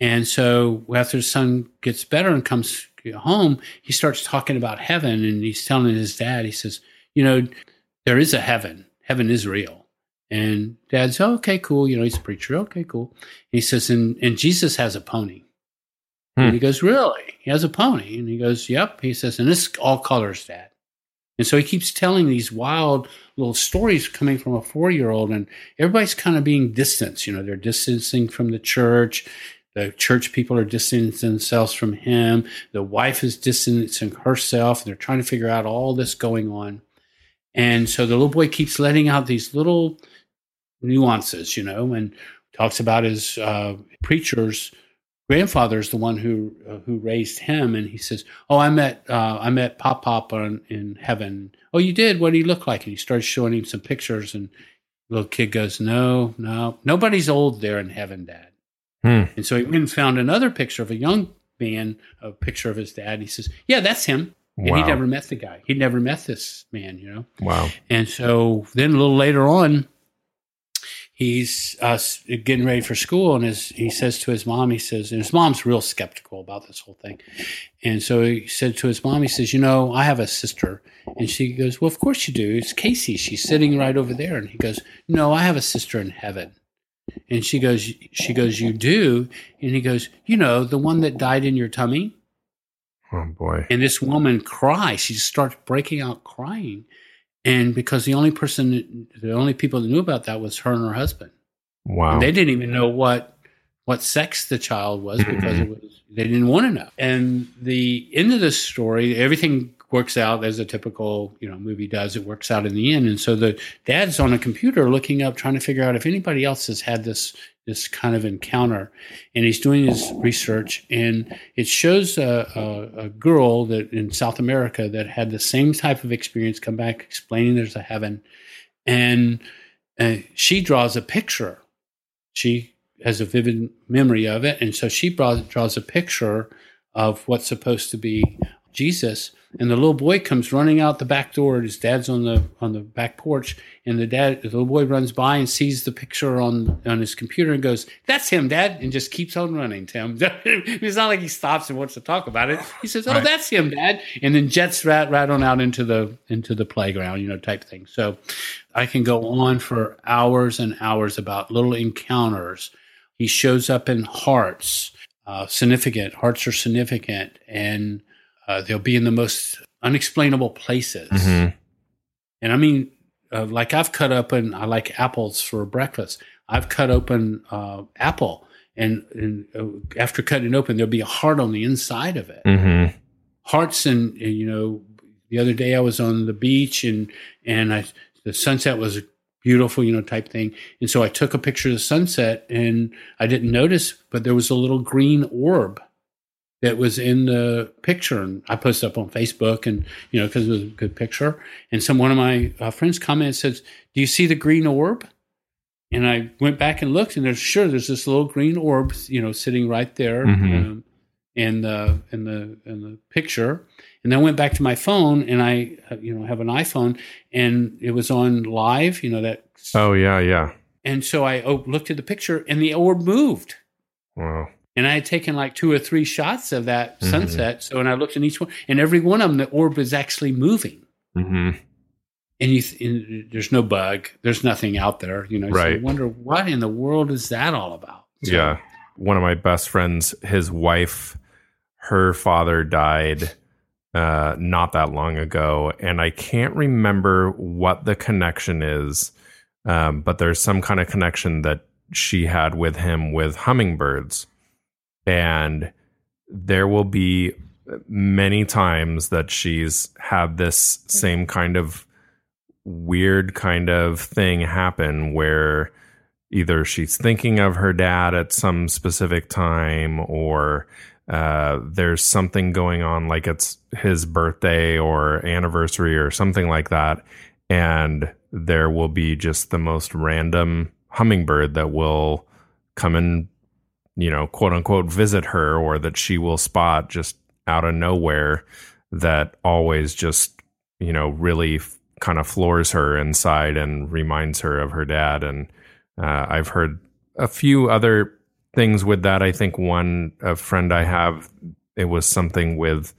And so after his son gets better and comes home, he starts talking about heaven, and he's telling his dad, he says, you know, there is a heaven. Heaven is real. And dad's, oh, okay, cool. You know, he's a preacher. Okay, cool. And he says, and Jesus has a pony. And he goes, really? He has a pony? And he goes, yep. He says, and it's all colors, Dad. And so he keeps telling these wild little stories coming from a 4-year-old, and everybody's kind of being distanced. You know, they're distancing from the church. The church people are distancing themselves from him. The wife is distancing herself. And they're trying to figure out all this going on. And so the little boy keeps letting out these little nuances, you know, and talks about his preacher's grandfather is the one who raised him, and he says, "Oh, I met Pop in heaven." Oh, you did? What did he look like? And he starts showing him some pictures, and the little kid goes, "No, nobody's old there in heaven, Dad." And so he went and found another picture of a young man, a picture of his dad. He says, "Yeah, that's him." And he never met the guy. He never met this man, you know. Wow. And so then a little later on, he's getting ready for school, and he says to his mom, he says, and his mom's real skeptical about this whole thing. And so he said to his mom, he says, you know, I have a sister. And she goes, well, of course you do. It's Casey. She's sitting right over there. And he goes, no, I have a sister in heaven. And she goes, you do? And he goes, you know, the one that died in your tummy. Oh, boy. And this woman cries. She just starts breaking out crying. And because the only people that knew about that was her and her husband. Wow. And they didn't even know what sex the child was, because they didn't want to know. And the end of this story, everything works out as a typical, you know, movie does. It works out in the end. And so the dad's on a computer looking up, trying to figure out if anybody else has had this kind of encounter. And he's doing his research, and it shows a girl that in South America that had the same type of experience come back explaining there's a heaven. And she draws a picture. She has a vivid memory of it. And so she draws a picture of what's supposed to be Jesus. And the little boy comes running out the back door. His dad's on the back porch, and the little boy runs by and sees the picture on his computer and goes, "That's him, Dad," and just keeps on running. Tim, it's not like he stops and wants to talk about it. He says, "Oh, right. That's him, Dad," and then jets right on out into the playground, type thing. So, I can go on for hours and hours about little encounters. He shows up in hearts, significant. Hearts are significant, and they'll be in the most unexplainable places. Mm-hmm. And I mean, I've cut open, I like apples for breakfast. I've cut open apple, and after cutting it open, there'll be a heart on the inside of it. Mm-hmm. Hearts, and the other day I was on the beach, and the sunset was beautiful, type thing. And so I took a picture of the sunset, and I didn't notice, but there was a little green orb that was in the picture, and I posted up on Facebook, and because it was a good picture. And one of my friends commented, says, "Do you see the green orb?" And I went back and looked, and there's this little green orb, sitting right there, mm-hmm. in the picture. And then I went back to my phone, and I have an iPhone, and it was on live, that. Oh yeah. And so I looked at the picture, and the orb moved. Wow. And I had taken 2 or 3 shots of that mm-hmm. sunset. So, and I looked in each one, and every one of them, the orb was actually moving. Mm-hmm. And, and there's no bug. There's nothing out there. Right. So you wonder, what in the world is that all about? So, yeah. One of my best friends, his wife, her father died not that long ago. And I can't remember what the connection is, but there's some kind of connection that she had with him with hummingbirds. And there will be many times that she's had this same kind of weird kind of thing happen where either she's thinking of her dad at some specific time, or there's something going on, like it's his birthday or anniversary or something like that. And there will be just the most random hummingbird that will come and quote unquote visit her, or that she will spot just out of nowhere, that always just, really kind of floors her inside and reminds her of her dad. And I've heard a few other things with that. I think a friend I have, it was something with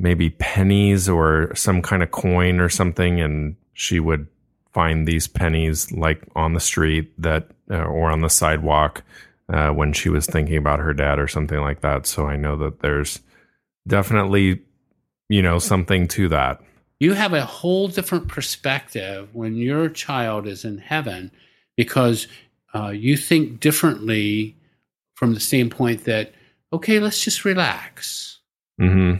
maybe pennies or some kind of coin or something. And she would find these pennies on the street that, or on the sidewalk, when she was thinking about her dad or something like that. So I know that there's definitely, something to that. You have a whole different perspective when your child is in heaven, because you think differently from the standpoint that, okay, let's just relax. Mm-hmm.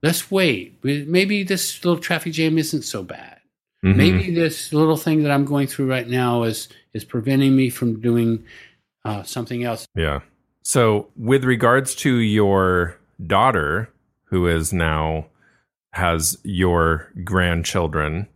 Let's wait. Maybe this little traffic jam isn't so bad. Mm-hmm. Maybe this little thing that I'm going through right now is preventing me from doing something else. Yeah. So with regards to your daughter, who is now has your grandchildren,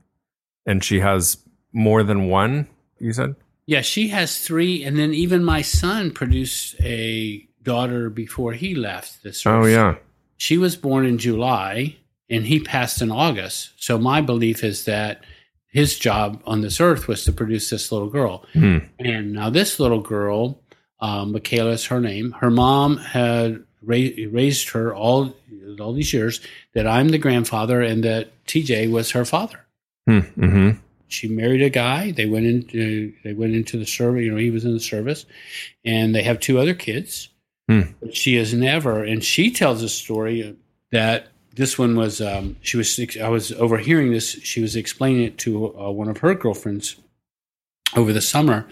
and she has more than one, you said? Yeah, she has 3. And then even my son produced a daughter before he left this earth. Oh, yeah. She was born in July, and he passed in August. So my belief is that his job on this earth was to produce this little girl. Hmm. And now this little girl, Michaela is her name. Her mom had raised her all these years, that I'm the grandfather and that TJ was her father. Hmm. Mm-hmm. She married a guy. They went into the service. He was in the service, and they have 2 other kids. Hmm. But she has never. And she tells a story that. This one was, I was overhearing this. She was explaining it to one of her girlfriends over the summer.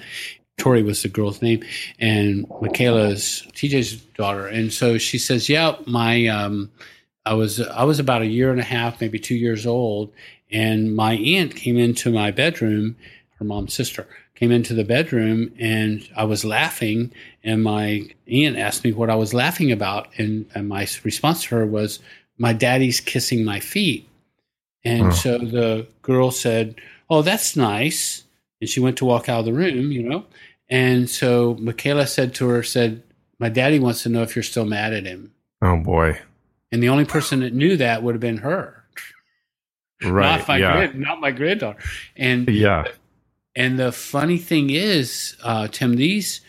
Tori was the girl's name, and Michaela is TJ's daughter. And so she says, yeah, I was about 1.5 years, maybe 2 years old. And my aunt came into my bedroom, her mom's sister came into the bedroom, and I was laughing. And my aunt asked me what I was laughing about. And my response to her was, "My daddy's kissing my feet." And so the girl said, "Oh, that's nice." And she went to walk out of the room, And so Michaela said to her, "My daddy wants to know if you're still mad at him." Oh, boy. And the only person that knew that would have been her. Right. Not my granddaughter. And yeah. And the funny thing is, Tim, this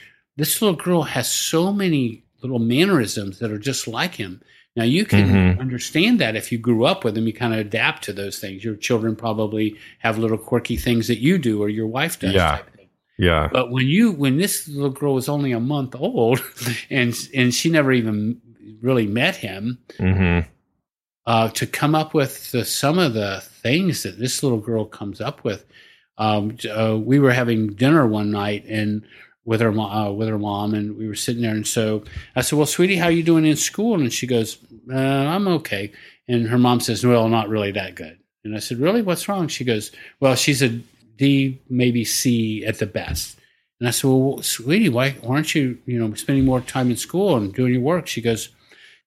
little girl has so many little mannerisms that are just like him. Now, you can understand that if you grew up with him, you kind of adapt to those things. Your children probably have little quirky things that you do or your wife does. Yeah. Type thing. Yeah. But when this little girl was only a month old and she never even really met him, to come up with some of the things that this little girl comes up with. We were having dinner one night and with her mom, and we were sitting there. And so I said, "Well, sweetie, how are you doing in school?" And she goes, "I'm okay." And her mom says, "Well, not really that good." And I said, "Really? What's wrong?" She goes, "Well, she's a D, maybe C at the best." And I said, "Well, sweetie, why aren't you, spending more time in school and doing your work?" She goes,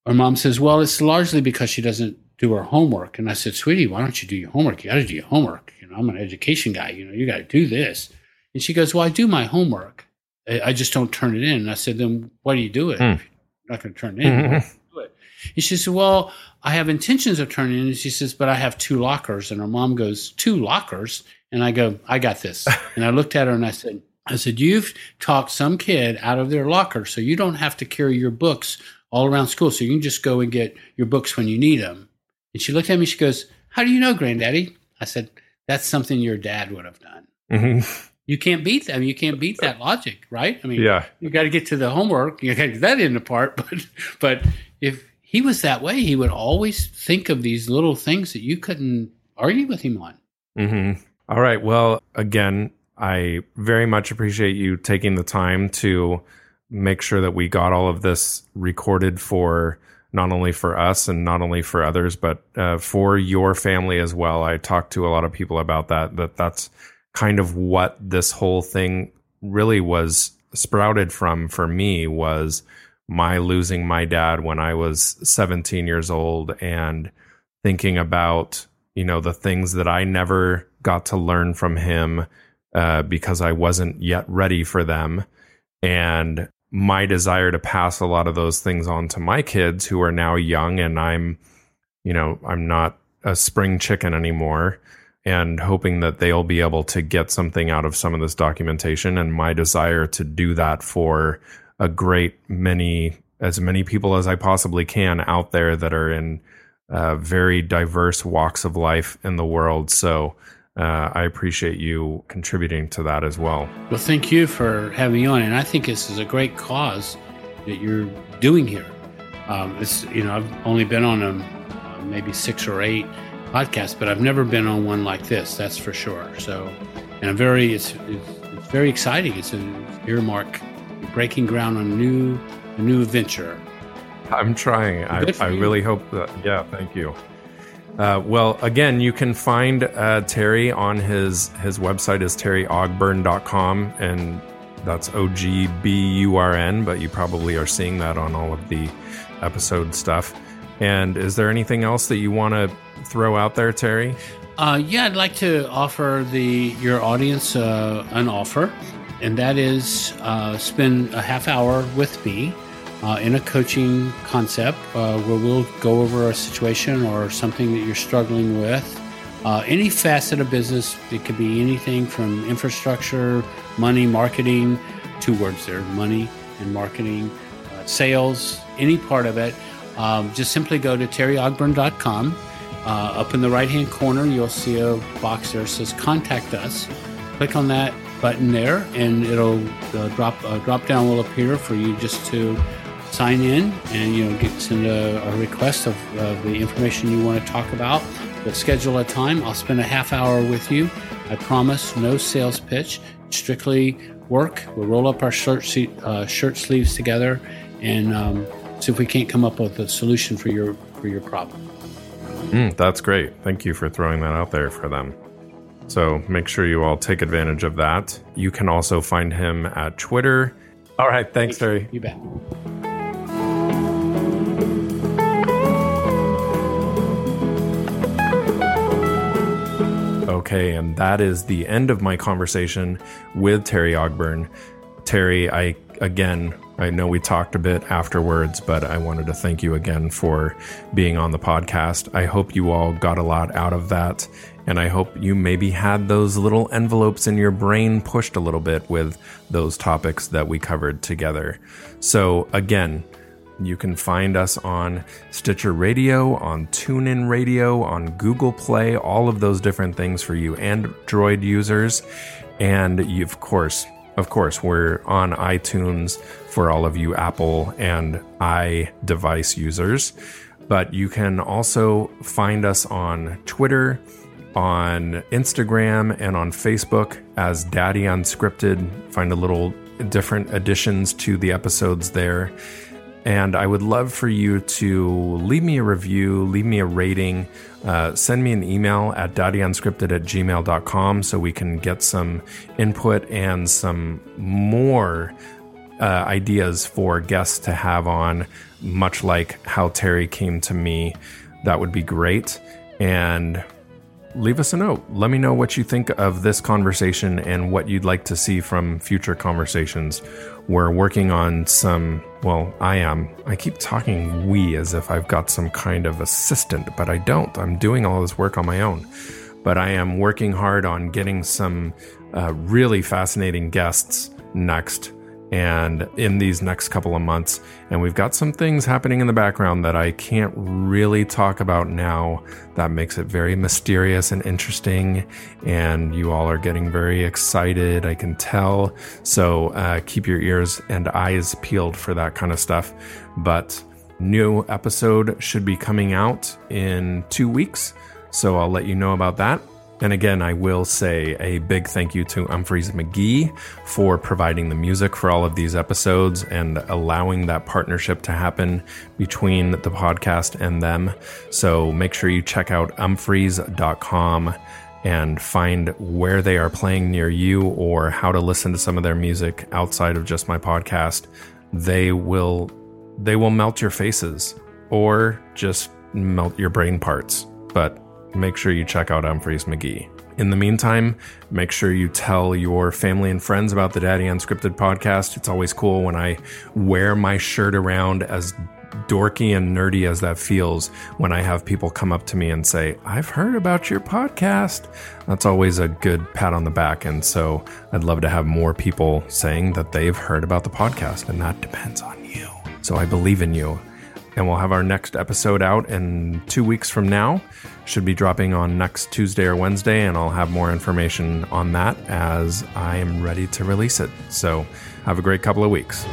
her mom says, "Well, it's largely because she doesn't do her homework." And I said, "Sweetie, why don't you do your homework? You got to do your homework. I'm an education guy. You got to do this." And she goes, "Well, I do my homework. I just don't turn it in." And I said, "Then why do you do it? If you're not going to turn it in. Why do you do it?" And she said, "Well, I have intentions of turning it in." And she says, "But I have two lockers." And her mom goes, "Two lockers?" And I go, "I got this." And I looked at her and I said, "You've talked some kid out of their locker, so you don't have to carry your books all around school. So you can just go and get your books when you need them." And she looked at me. She goes, "How do you know, Granddaddy?" I said, "That's something your dad would have done." You can't beat that. You can't beat that logic, right? You got to get to the homework. You got to get that in the part. But if he was that way, he would always think of these little things that you couldn't argue with him on. All right. Well, again, I very much appreciate you taking the time to make sure that we got all of this recorded for not only for us and not only for others, but for your family as well. I talked to a lot of people about that's kind of what this whole thing really was sprouted from for me, was my losing my dad when I was 17 years old and thinking about, the things that I never got to learn from him because I wasn't yet ready for them. And my desire to pass a lot of those things on to my kids who are now young, and I'm not a spring chicken anymore, and hoping that they'll be able to get something out of some of this documentation, and my desire to do that for as many people as I possibly can out there that are in very diverse walks of life in the world. So I appreciate you contributing to that as well. Well, thank you for having me on. And I think this is a great cause that you're doing here. I've only been on maybe 6 or 8 podcasts, but I've never been on one like this. That's for sure. So, and it's very exciting. It's an earmark, breaking ground on a new venture. I'm trying. I really hope that. Yeah. Thank you. Well, again, you can find Terry on his website is terryogburn.com, and that's OGBURN, but you probably are seeing that on all of the episode stuff. And is there anything else that you want to throw out there, Terry? I'd like to offer your audience an offer, and that is spend a half hour with me. In a coaching concept where we'll go over a situation or something that you're struggling with. Any facet of business, it could be anything from infrastructure, money, marketing, 2 words there, money and marketing, sales, any part of it. Just simply go to terryogburn.com. Up in the right-hand corner, you'll see a box there that says Contact Us. Click on that button there, and it'll drop down will appear for you just to sign in and send a request of the information you want to talk about. But schedule a time. I'll spend a half hour with you. I promise no sales pitch, strictly work. We'll roll up our shirt sleeves together and see if we can't come up with a solution for your problem. That's great. Thank you for throwing that out there for them. So make sure you all take advantage of that. You can also find him at Twitter. All right. Thanks, Terry. You bet. Okay, and that is the end of my conversation with Terry Ogburn. Terry, I know we talked a bit afterwards, but I wanted to thank you again for being on the podcast. I hope you all got a lot out of that. And I hope you maybe had those little envelopes in your brain pushed a little bit with those topics that we covered together. So again, you can find us on Stitcher Radio, on TuneIn Radio, on Google Play, all of those different things for you Android users. And you, of course, we're on iTunes for all of you Apple and iDevice users. But you can also find us on Twitter, on Instagram, and on Facebook as Daddy Unscripted. Find a little different additions to the episodes there. And I would love for you to leave me a review, leave me a rating, send me an email at daddyunscripted@gmail.com so we can get some input and some more ideas for guests to have on, much like how Terry came to me. That would be great. And leave us a note. Let me know what you think of this conversation and what you'd like to see from future conversations. We're working on some, well, I am. I keep talking we as if I've got some kind of assistant, but I don't. I'm doing all this work on my own. But I am working hard on getting some really fascinating guests next and in these next couple of months. And we've got some things happening in the background that I can't really talk about now. That makes it very mysterious and interesting. And you all are getting very excited, I can tell. So keep your ears and eyes peeled for that kind of stuff. But new episode should be coming out in 2 weeks. So I'll let you know about that. And again, I will say a big thank you to Umphreys McGee for providing the music for all of these episodes and allowing that partnership to happen between the podcast and them. So make sure you check out umphreys.com and find where they are playing near you or how to listen to some of their music outside of just my podcast. They will melt your faces or just melt your brain parts. But make sure you check out Umphreys McGee. In the meantime, make sure you tell your family and friends about the Daddy Unscripted podcast. It's always cool when I wear my shirt around, as dorky and nerdy as that feels, when I have people come up to me and say, I've heard about your podcast. That's always a good pat on the back. And so I'd love to have more people saying that they've heard about the podcast, and that depends on you. So I believe in you. And we'll have our next episode out in 2 weeks from now. Should be dropping on next Tuesday or Wednesday, and I'll have more information on that as I am ready to release it. So have a great couple of weeks.